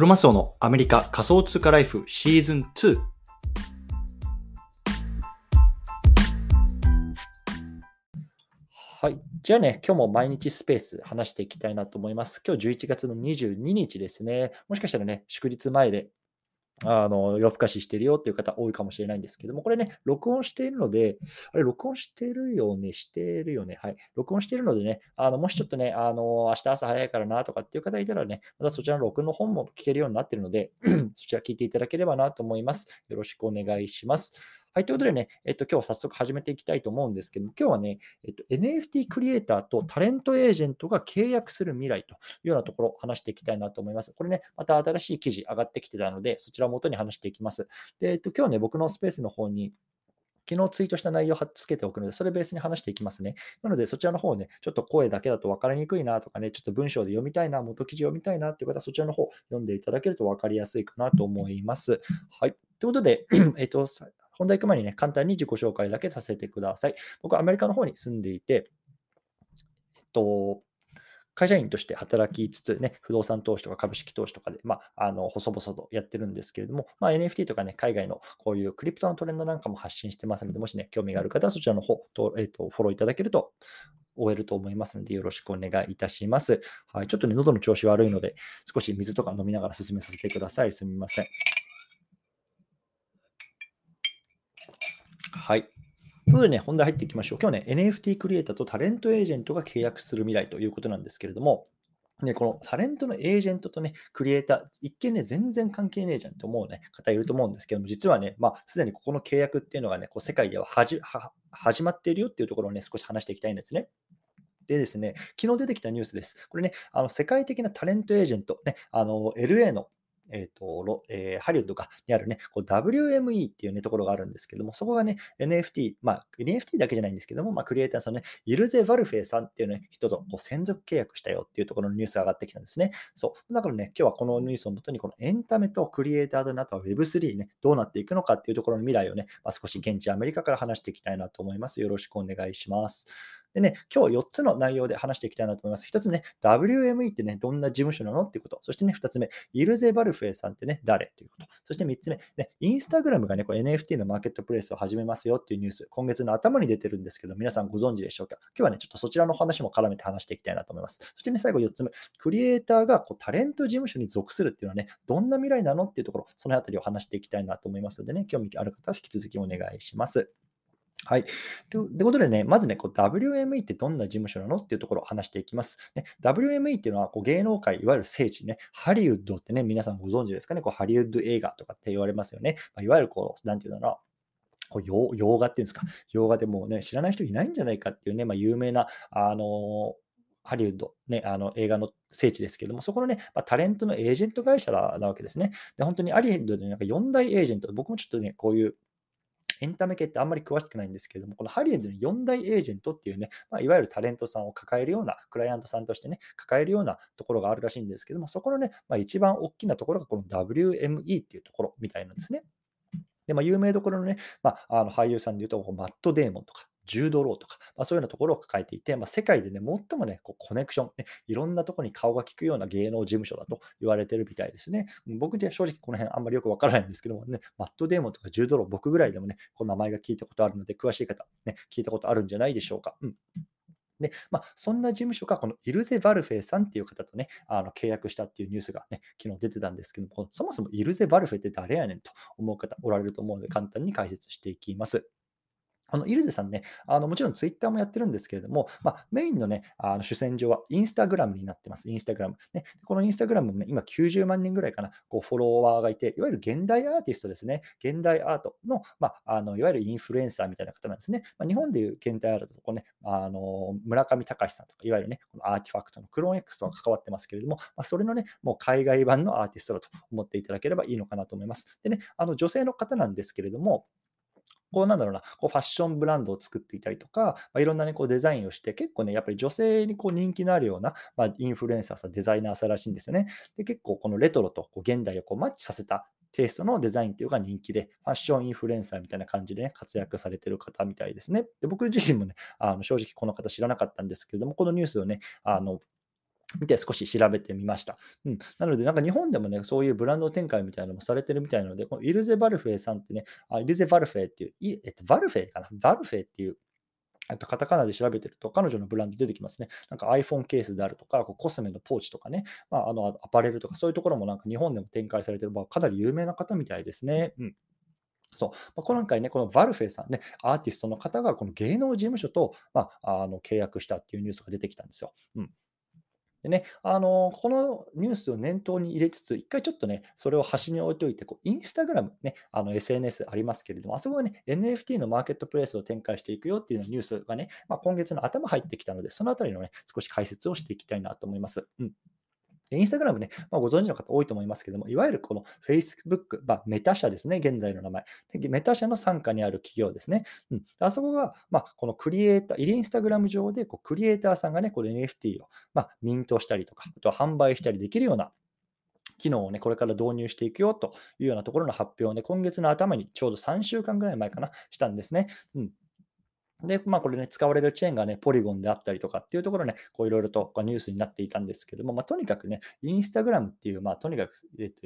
クロマスオのアメリカ仮想通貨ライフシーズン2。はい。じゃあね、今日も毎日スペース話していきたいなと思います。今日11月の22日ですね。もしかしたらね、祝日前で夜更かししてるよっていう方多いかもしれないんですけども、これね、録音しているので、録音しているのでね、もしちょっとね、明日朝早いからなとかっていう方いたらね、またそちらの録音の本も聞けるようになっているので、そちら聞いていただければなと思います。よろしくお願いします。はい、ということでね、今日早速始めていきたいと思うんですけども、今日はね、NFT クリエイターとタレントエージェントが契約する未来というようなところを話していきたいなと思います。これね、また新しい記事上がってきてたので、そちらを元に話していきます。で、今日ね、僕のスペースの方に、昨日ツイートした内容をつけておくので、それベースに話していきますね。なので、そちらの方ね、ちょっと声だけだと分かりにくいなとかね、ちょっと文章で読みたいな、元記事読みたいなっていう方は、そちらの方読んでいただけると分かりやすいかなと思います。はい。ということで、本題行く前にね、簡単に自己紹介だけさせてください。僕はアメリカの方に住んでいて、会社員として働きつつね、不動産投資とか株式投資とかで、細々とやってるんですけれども、NFT とかね、海外のこういうクリプトのトレンドなんかも発信してますので、もしね、興味がある方はそちらの方と、フォローいただけると終えると思いますので、よろしくお願いいたします。はい、ちょっとね、喉の調子悪いので、少し水とか飲みながら進めさせてください。すみません。はい。ということでね、本題入っていきましょう。今日ね、NFT クリエイターとタレントエージェントが契約する未来ということなんですけれども、ね、このタレントのエージェントとね、クリエイター、一見ね、全然関係ねえじゃんと思うね、方いると思うんですけども、実はね、すでにここの契約っていうのがね、こう世界では始まっているよっていうところをね、少し話していきたいんですね。でですね、昨日出てきたニュースです。これね、世界的なタレントエージェント、ね、LA のハリウッドにあるね、WME っていうね、ところがあるんですけども、そこがね、NFT、NFT だけじゃないんですけども、クリエイターさんのね、イルゼ・ヴァルフェさんっていうね、人と専属契約したよっていうところのニュースが上がってきたんですね。そう。だからね、今日はこのニュースをもとに、このエンタメとクリエイターとなった Web3 ね、どうなっていくのかっていうところの未来をね、少し現地アメリカから話していきたいなと思います。よろしくお願いします。でね、今日4つの内容で話していきたいなと思います。1つ目ね、WME ってね、どんな事務所なのっていうこと。そしてね、2つ目、イルゼ・ヴァルフェさんってね、誰ということ。そして3つ目、ね、インスタグラムがね、NFT のマーケットプレイスを始めますよっていうニュース、今月の頭に出てるんですけど、皆さんご存知でしょうか。今日はね、ちょっとそちらの話も絡めて話していきたいなと思います。そしてね、最後4つ目、クリエイターがタレント事務所に属するっていうのはね、どんな未来なのっていうところ、そのあたりを話していきたいなと思いますのでね、興味ある方は引き続きお願いします。はい。ということでね、まずね、WME ってどんな事務所なのっていうところを話していきます。ね、WME っていうのは芸能界、いわゆる聖地ね、ハリウッドってね、皆さんご存知ですかね、ハリウッド映画とかって言われますよね。いわゆるなんていうんだろう。洋画っていうんですか。洋画でもね、知らない人いないんじゃないかっていうね、有名な、ハリウッド、ね、映画の聖地ですけれども、そこのね、タレントのエージェント会社なわけですね。で、本当にハリウッドでなんか4大エージェント、僕もちょっとね、こういう、エンタメ系ってあんまり詳しくないんですけれども、このハリウッドに4大エージェントっていうね、いわゆるタレントさんを抱えるような、クライアントさんとしてね、抱えるようなところがあるらしいんですけども、そこのね、一番大きなところがこの WME っていうところみたいなんですね。で、有名どころのね、俳優さんでいうと、マット・デーモンとか、ジュード・ローとか、そういうようなところを抱えていて、世界でね、最もね、コネクション、ね、いろんなところに顔が利くような芸能事務所だと言われてるみたいですね。僕じゃ正直この辺あんまりよくわからないんですけどもね、マット・デーモンとかジュード・ロー、僕ぐらいでもね、名前が聞いたことあるので、詳しい方、ね、聞いたことあるんじゃないでしょうか。うん。で、そんな事務所がこのイルゼ・ヴァルフェさんっていう方とね、契約したっていうニュースがね、昨日出てたんですけども、そもそもイルゼ・ヴァルフェって誰やねんと思う方おられると思うので、簡単に解説していきます。イルゼさんね、もちろんツイッターもやってるんですけれども、メインのね、主戦場はインスタグラムになってます。インスタグラム。ね、このインスタグラムもね、今90万人ぐらいかな、フォロワーがいて、いわゆる現代アーティストですね。現代アートの、いわゆるインフルエンサーみたいな方なんですね。日本でいう現代アートとね、村上隆さんとか、いわゆるね、このアーティファクトのクローン X と関わってますけれども、それのね、もう海外版のアーティストだと思っていただければいいのかなと思います。でね、女性の方なんですけれども、ファッションブランドを作っていたりとか、いろんなね、デザインをして、結構ね、やっぱり女性に人気のあるような、インフルエンサーさん、デザイナーさんらしいんですよね。で、結構このレトロと現代をマッチさせたテイストのデザインっていうのが人気で、ファッションインフルエンサーみたいな感じでね、活躍されてる方みたいですね。で、僕自身もね、正直この方知らなかったんですけれども、このニュースをね、見て少し調べてみました。うん、なので、なんか日本でもね、そういうブランド展開みたいなのもされてるみたいなので、このイルゼ・バルフェさんってね、イルゼ・バルフェっていう、バルフェっていう、カタカナで調べてると、彼女のブランド出てきますね。なんか iPhone ケースであるとか、コスメのポーチとかね、アパレルとか、そういうところもなんか日本でも展開されてる、かなり有名な方みたいですね。うん。そう今回ね、このバルフェさんね、アーティストの方がこの芸能事務所と、契約したっていうニュースが出てきたんですよ。うん。でね、このニュースを念頭に入れつつ、一回ちょっとね、それを端に置いておいて、インスタグラム、ね、SNS ありますけれども、あそこはね、NFT のマーケットプレイスを展開していくよっていうニュースがね、今月の頭入ってきたので、そのあたりのね、少し解説をしていきたいなと思います。うん。インスタグラムね、ご存知の方多いと思いますけども、いわゆるこの Facebook、メタ社ですね、現在の名前。メタ社の傘下にある企業ですね。うん、あそこが、このクリエイター、インスタグラム上でクリエイターさんがね、これ NFT を、ミントしたりとか、あとは販売したりできるような機能をね、これから導入していくよというようなところの発表をね、今月の頭にちょうど3週間ぐらい前かな、したんですね。うんで、これね、使われるチェーンがね、ポリゴンであったりとかっていうところね、いろいろとニュースになっていたんですけども、とにかくね、インスタグラムっていう、とにかく、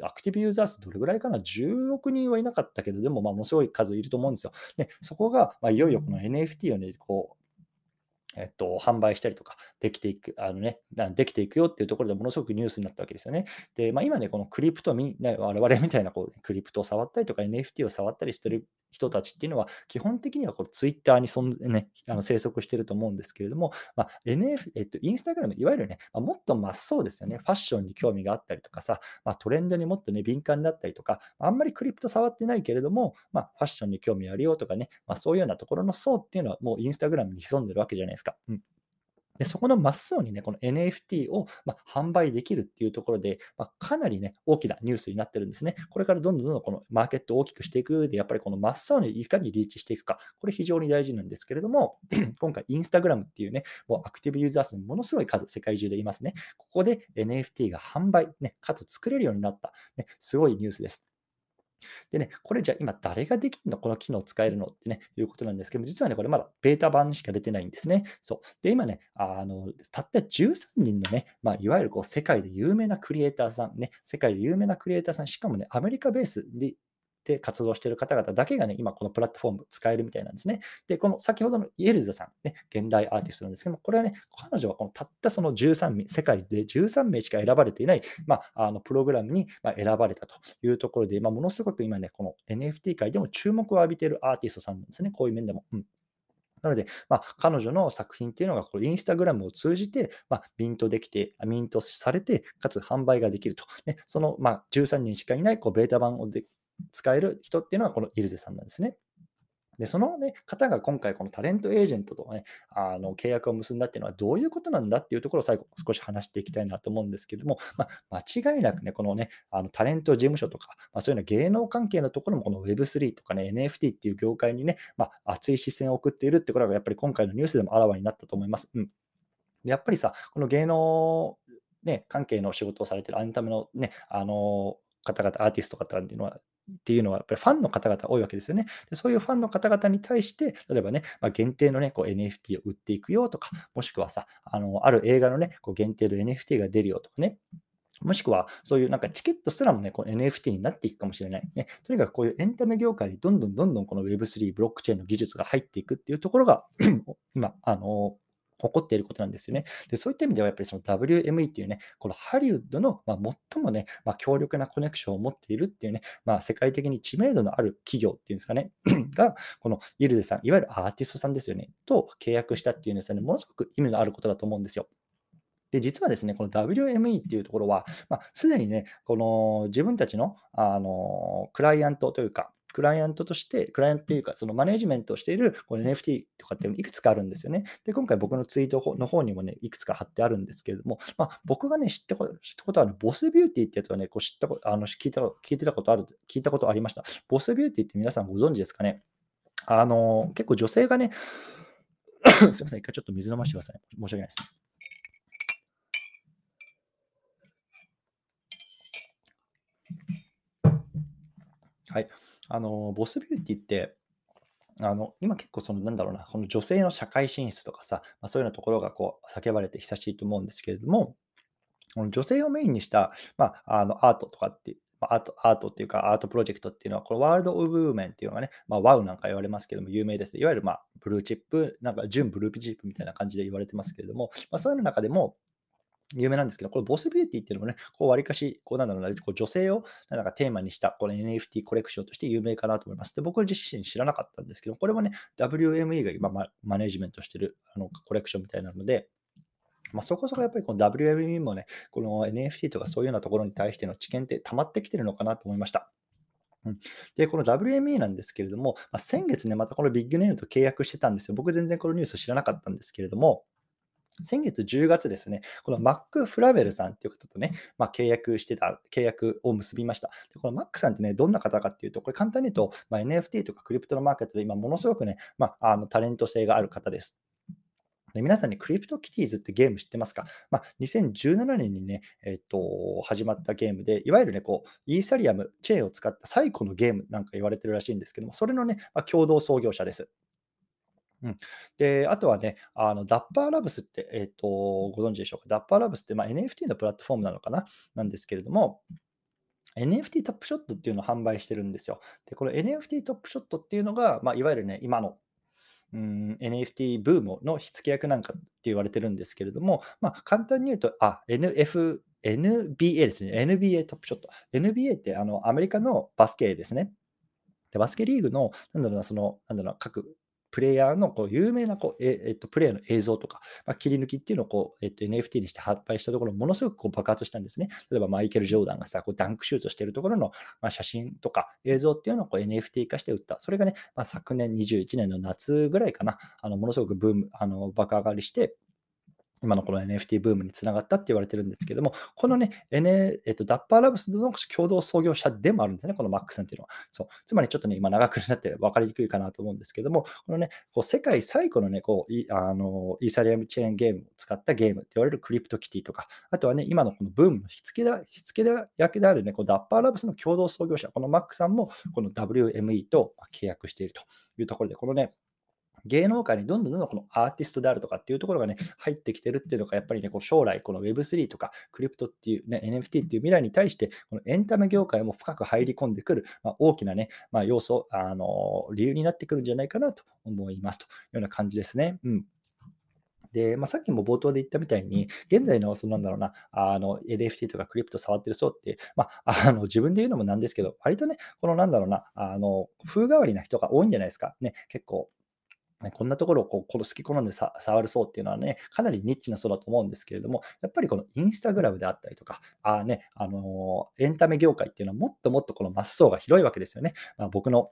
アクティブユーザー数どれぐらいかな、10億人はいなかったけど、でも、ものすごい数いると思うんですよ。で、そこが、いよいよこの NFT をね、販売したりとかできていくよっていうところでものすごくニュースになったわけですよね。で、今ね、このクリプトミ、ね、我々みたいなクリプトを触ったりとか NFT を触ったりしてる人たちっていうのは、基本的にはツイッターに生息してると思うんですけれども、インスタグラム、いわゆるね、もっと真っ青ですよね。ファッションに興味があったりとかさ、トレンドにもっとね、敏感だったりとか、あんまりクリプト触ってないけれども、ファッションに興味あるよとかね、そういうようなところの層っていうのは、もうインスタグラムに潜んでるわけじゃないですか。うん、でそこの真っ青にね、この NFT を販売できるっていうところで、かなりね、大きなニュースになってるんですね。これからどんどんこのマーケットを大きくしていく上で、やっぱりこの真っ青にいかにリーチしていくか、これ非常に大事なんですけれども、今回インスタグラムっていうね、もうアクティブユーザー数ものすごい数、世界中でいますね。ここで NFT が販売、ね、かつ作れるようになった、ね、すごいニュースです。でね、これじゃあ今誰ができるのこの機能使えるのってね、いうことなんですけども、実はね、これまだベータ版しか出てないんですね。そう。で、今ね、たった13人のね、いわゆる世界で有名なクリエイターさんね、しかもね、アメリカベースで活動している方々だけがね、今このプラットフォーム使えるみたいなんですね。で、この先ほどのイエルザさん、ね、現代アーティストなんですけども、これはね、彼女はこのたったその13名、世界で13名しか選ばれていない、プログラムに選ばれたというところで、ものすごく今ね、この NFT 界でも注目を浴びているアーティストさんなんですね、こういう面でも。うんなので、彼女の作品っていうのが、インスタグラムを通じて、ミントされて、かつ販売ができると。ね、その、13人しかいない、ベータ版を使える人っていうのはこのイルゼさんなんですね。で、その、ね、方が今回このタレントエージェントと、ね、契約を結んだっていうのはどういうことなんだっていうところを最後少し話していきたいなと思うんですけども、間違いなくね、このね、タレント事務所とか、そういうの芸能関係のところもこの Web3 とかね、NFT っていう業界にね、熱い視線を送っているってことがやっぱり今回のニュースでもあらわになったと思います。うん。で、やっぱりさ、この芸能、ね、関係の仕事をされているエンタメのね、方々、アーティスト方っていうのは、やっぱりファンの方々多いわけですよね。で、そういうファンの方々に対して、例えばね、限定のね、NFT を売っていくよとか、もしくはさ、ある映画のね、限定の NFT が出るよとかね。もしくは、そういうなんかチケットすらもね、NFT になっていくかもしれないね。とにかくこういうエンタメ業界にどんどんこの Web3、ブロックチェーンの技術が入っていくっていうところが、今、起こっていることなんですよね。で、そういった意味ではやっぱりその WME っていうね、このハリウッドの最もね、強力なコネクションを持っているっていうね、世界的に知名度のある企業っていうんですかね、が、このイルゼさん、いわゆるアーティストさんですよね、と契約したっていうのはね、ものすごく意味のあることだと思うんですよ。で、実はですね、この WME っていうところは、すでにね、この自分たちの、クライアントとして、クライアントというか、そのマネジメントをしているこの NFT とかっていくつかあるんですよね。で、今回僕のツイートの方にもね、いくつか貼ってあるんですけれども、僕がね、知ったことあるボスビューティーってやつはね、聞いたことありました。ボスビューティーって皆さんご存知ですかね。結構女性がね、すみません、一回ちょっと水飲ませてください。申し訳ないです。はい。ボスビューティーって今結構そのこの女性の社会進出とかさ、そういうようなところが叫ばれて久しいと思うんですけれども、女性をメインにした、アートとかってアートっていうかアートプロジェクトっていうのはこのワールドオブウーメンっていうのがね、ワウなんか言われますけども有名です。いわゆるブルーチップなんか準ブルーチップみたいな感じで言われてますけれども、そういうの中でも有名なんですけど、これボスビューティーっていうのもね、わりかし女性をなんかテーマにしたこの NFT コレクションとして有名かなと思います。で、僕自身知らなかったんですけど、これもね WME が今マネジメントしてるコレクションみたいなので。そこそこやっぱりこの WME もね、この NFT とかそういうようなところに対しての知見って溜まってきてるのかなと思いました。で、この WME なんですけれども、先月ね、またこのビッグネームと契約してたんですよ。僕全然このニュース知らなかったんですけれども、先月10月ですね、このマック・フラベルさんっていう方とね、契約を結びました。で、このマックさんってね、どんな方かっていうと、これ簡単に言うと、NFT とかクリプトのマーケットで今ものすごくね、タレント性がある方です。で皆さんね、クリプトキティーズってゲーム知ってますか？2017年にね、始まったゲームで、いわゆるね、イーサリアム、チェーンを使った最古のゲームなんか言われてるらしいんですけども、それのね、共同創業者です。で、あとはね、Dapper Labs って、ご存知でしょうか。Dapper Labs って、NFT のプラットフォームなのかななんですけれども、NFT トップショットっていうのを販売してるんですよ。で、この NFT トップショットっていうのが、いわゆるね、今のNFT ブームの火付け役なんかって言われてるんですけれども、簡単に言うと、NBA ですね。NBA トップショット。NBA ってアメリカのバスケですね。でバスケリーグの、各プレイヤーの有名なプレーの映像とか、切り抜きっていうのをNFT にして発売したところ、ものすごく爆発したんですね。例えばマイケル・ジョーダンがさ、ダンクシュートしてるところの写真とか映像っていうのをNFT 化して売った。それがね、昨年21年の夏ぐらいかな、ものすごく爆上がりして、今のこの NFT ブームにつながったって言われてるんですけども、このね、Dapper Labs の共同創業者でもあるんですね、このマックさんっていうのは。そうつまりちょっとね、今長くなって分かりにくいかなと思うんですけども、このね、世界最古のね、イーサリアムチェーンゲームを使ったゲームって言われるクリプトキティとか、あとはね、今のこのブームの火付け役であるね、Dapper Labs の共同創業者、このマックさんもこの WME と契約しているというところで、このね、芸能界にどんどんこのアーティストであるとかっていうところがね、入ってきてるっていうのが、やっぱりね、将来、この Web3 とか、クリプトっていうね、NFT っていう未来に対して、このエンタメ業界も深く入り込んでくる、大きなね、要素、理由になってくるんじゃないかなと思いますというような感じですね。で、さっきも冒頭で言ったみたいに、現在の、NFT とかクリプト触ってる層って、自分で言うのもなんですけど、割とね、風変わりな人が多いんじゃないですか。ね、結構。こんなところを好き好んで触る層っていうのはね、かなりニッチな層だと思うんですけれども、やっぱりこのインスタグラムであったりとか、エンタメ業界っていうのはもっともっとこのマス層が広いわけですよね。僕の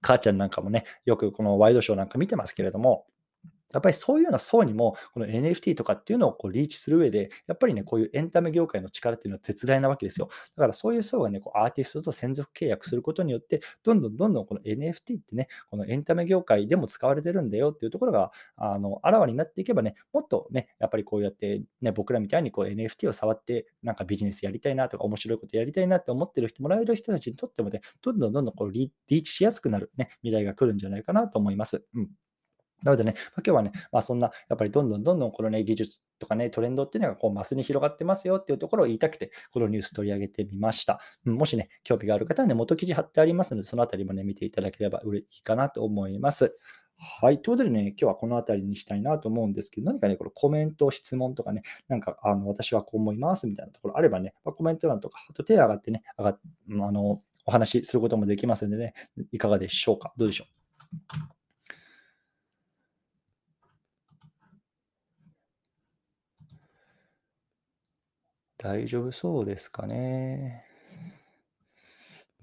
母ちゃんなんかもね、よくこのワイドショーなんか見てますけれども、やっぱりそういうような層にも、この NFT とかっていうのをリーチする上で、やっぱりね、こういうエンタメ業界の力っていうのは絶大なわけですよ。だからそういう層がね、アーティストと専属契約することによって、どんどんこの NFT ってね、このエンタメ業界でも使われてるんだよっていうところが、あらわになっていけばね、もっとね、やっぱりこうやって、ね、僕らみたいにNFT を触って、なんかビジネスやりたいなとか、面白いことやりたいなって思ってる人、もらえる人たちにとってもね、どんどんリーチしやすくなる、ね、未来が来るんじゃないかなと思います。なのでね、今日はね、そんな、やっぱりどんどんこのね、技術とかね、トレンドっていうのがマスに広がってますよっていうところを言いたくて、このニュース取り上げてみました。もしね、興味がある方はね、元記事貼ってありますので、そのあたりもね、見ていただければいいかなと思います。はい。ということでね、今日はこのあたりにしたいなと思うんですけど、何かね、コメント、質問とかね、なんか、私はこう思いますみたいなところあればね、コメント欄とか、あと手上がってね、お話しすることもできますんでね、いかがでしょうか。どうでしょう。大丈夫そうですかね。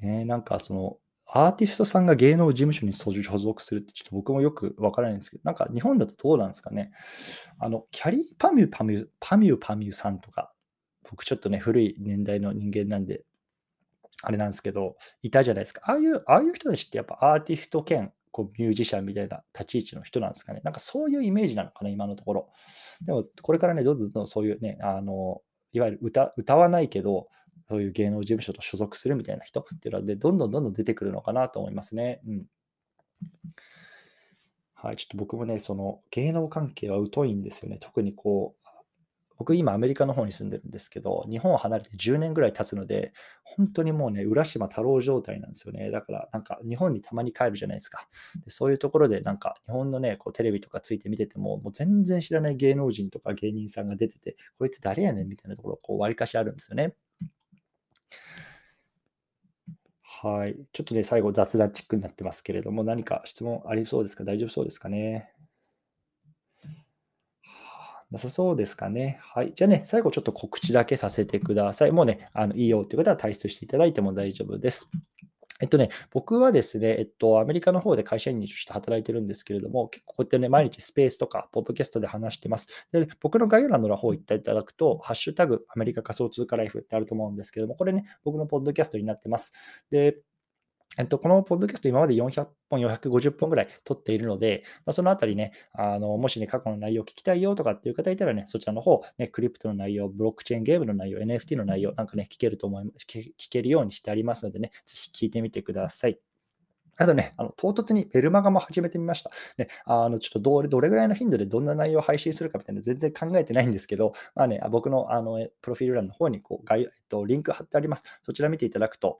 なんかアーティストさんが芸能事務所に所属するってちょっと僕もよくわからないんですけど、なんか日本だとどうなんですかね。キャリーパミュさんとか、僕ちょっとね、古い年代の人間なんで、あれなんですけど、いたじゃないですか。ああいう人たちってやっぱアーティスト兼ミュージシャンみたいな立ち位置の人なんですかね。なんかそういうイメージなのかな、今のところ。でもこれからね、どんどんそういうね、いわゆる歌わないけど、そういう芸能事務所と所属するみたいな人っていうので、どんどん出てくるのかなと思いますね。はい、ちょっと僕もね、芸能関係は疎いんですよね。特に僕今アメリカの方に住んでるんですけど、日本を離れて10年ぐらい経つので、本当にもうね、浦島太郎状態なんですよね。だからなんか日本にたまに帰るじゃないですか。でそういうところでなんか日本のね、こうテレビとかついて見てても、もう全然知らない芸能人とか芸人さんが出てて、こいつ誰やねんみたいなところこう割かしあるんですよね。はい。ちょっとね、最後雑談チックになってますけれども、何か質問ありそうですか？大丈夫そうですかね？なさそうですかね。はい。じゃあね、最後ちょっと告知だけさせてください。もうね、いいよという方は退出していただいても大丈夫です。僕はですね、アメリカの方で会社員にして働いてるんですけれども、結構こうやってね、毎日スペースとか、ポッドキャストで話してます。で、僕の概要欄の方行っていただくと、ハッシュタグ、アメリカ仮想通貨ライフってあると思うんですけども、これね、僕のポッドキャストになってます。で、このポッドキャスト今まで400本、450本ぐらい撮っているので、まあ、そのあたりね、もしね、過去の内容を聞きたいよとかっていう方いたらね、そちらの方、ね、クリプトの内容、ブロックチェーンゲームの内容、NFT の内容なんかね、聞けるようにしてありますのでね、ぜひ聞いてみてください。あとね、唐突にメルマガも始めてみました。ね、ちょっとどれぐらいの頻度でどんな内容を配信するかみたいな全然考えてないんですけど、まあね、僕のプロフィール欄の方にこうリンク貼ってあります。そちら見ていただくと、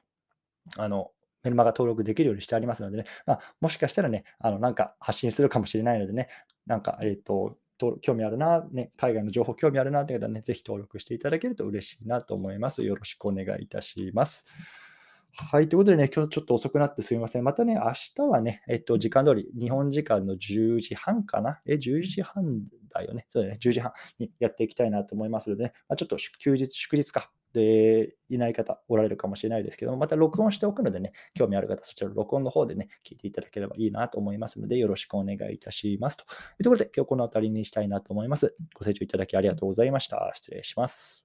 メルマガ登録できるようにしてありますのでね、まあ、もしかしたらね、なんか発信するかもしれないのでね、なんか、興味あるな、ね、海外の情報興味あるなって方はね、ぜひ登録していただけると嬉しいなと思います。よろしくお願いいたします。はい、ということでね、今日ちょっと遅くなってすみません。またね、明日はね、時間通り、日本時間の10時半かな。10時半だよね。そうだね、10時半にやっていきたいなと思いますのでね、まあ、ちょっと祝日か。でいない方おられるかもしれないですけども、また録音しておくのでね、興味ある方、そちらの録音の方でね、聞いていただければいいなと思いますので、よろしくお願いいたします。ということで、今日この辺りにしたいなと思います。ご清聴いただきありがとうございました。失礼します。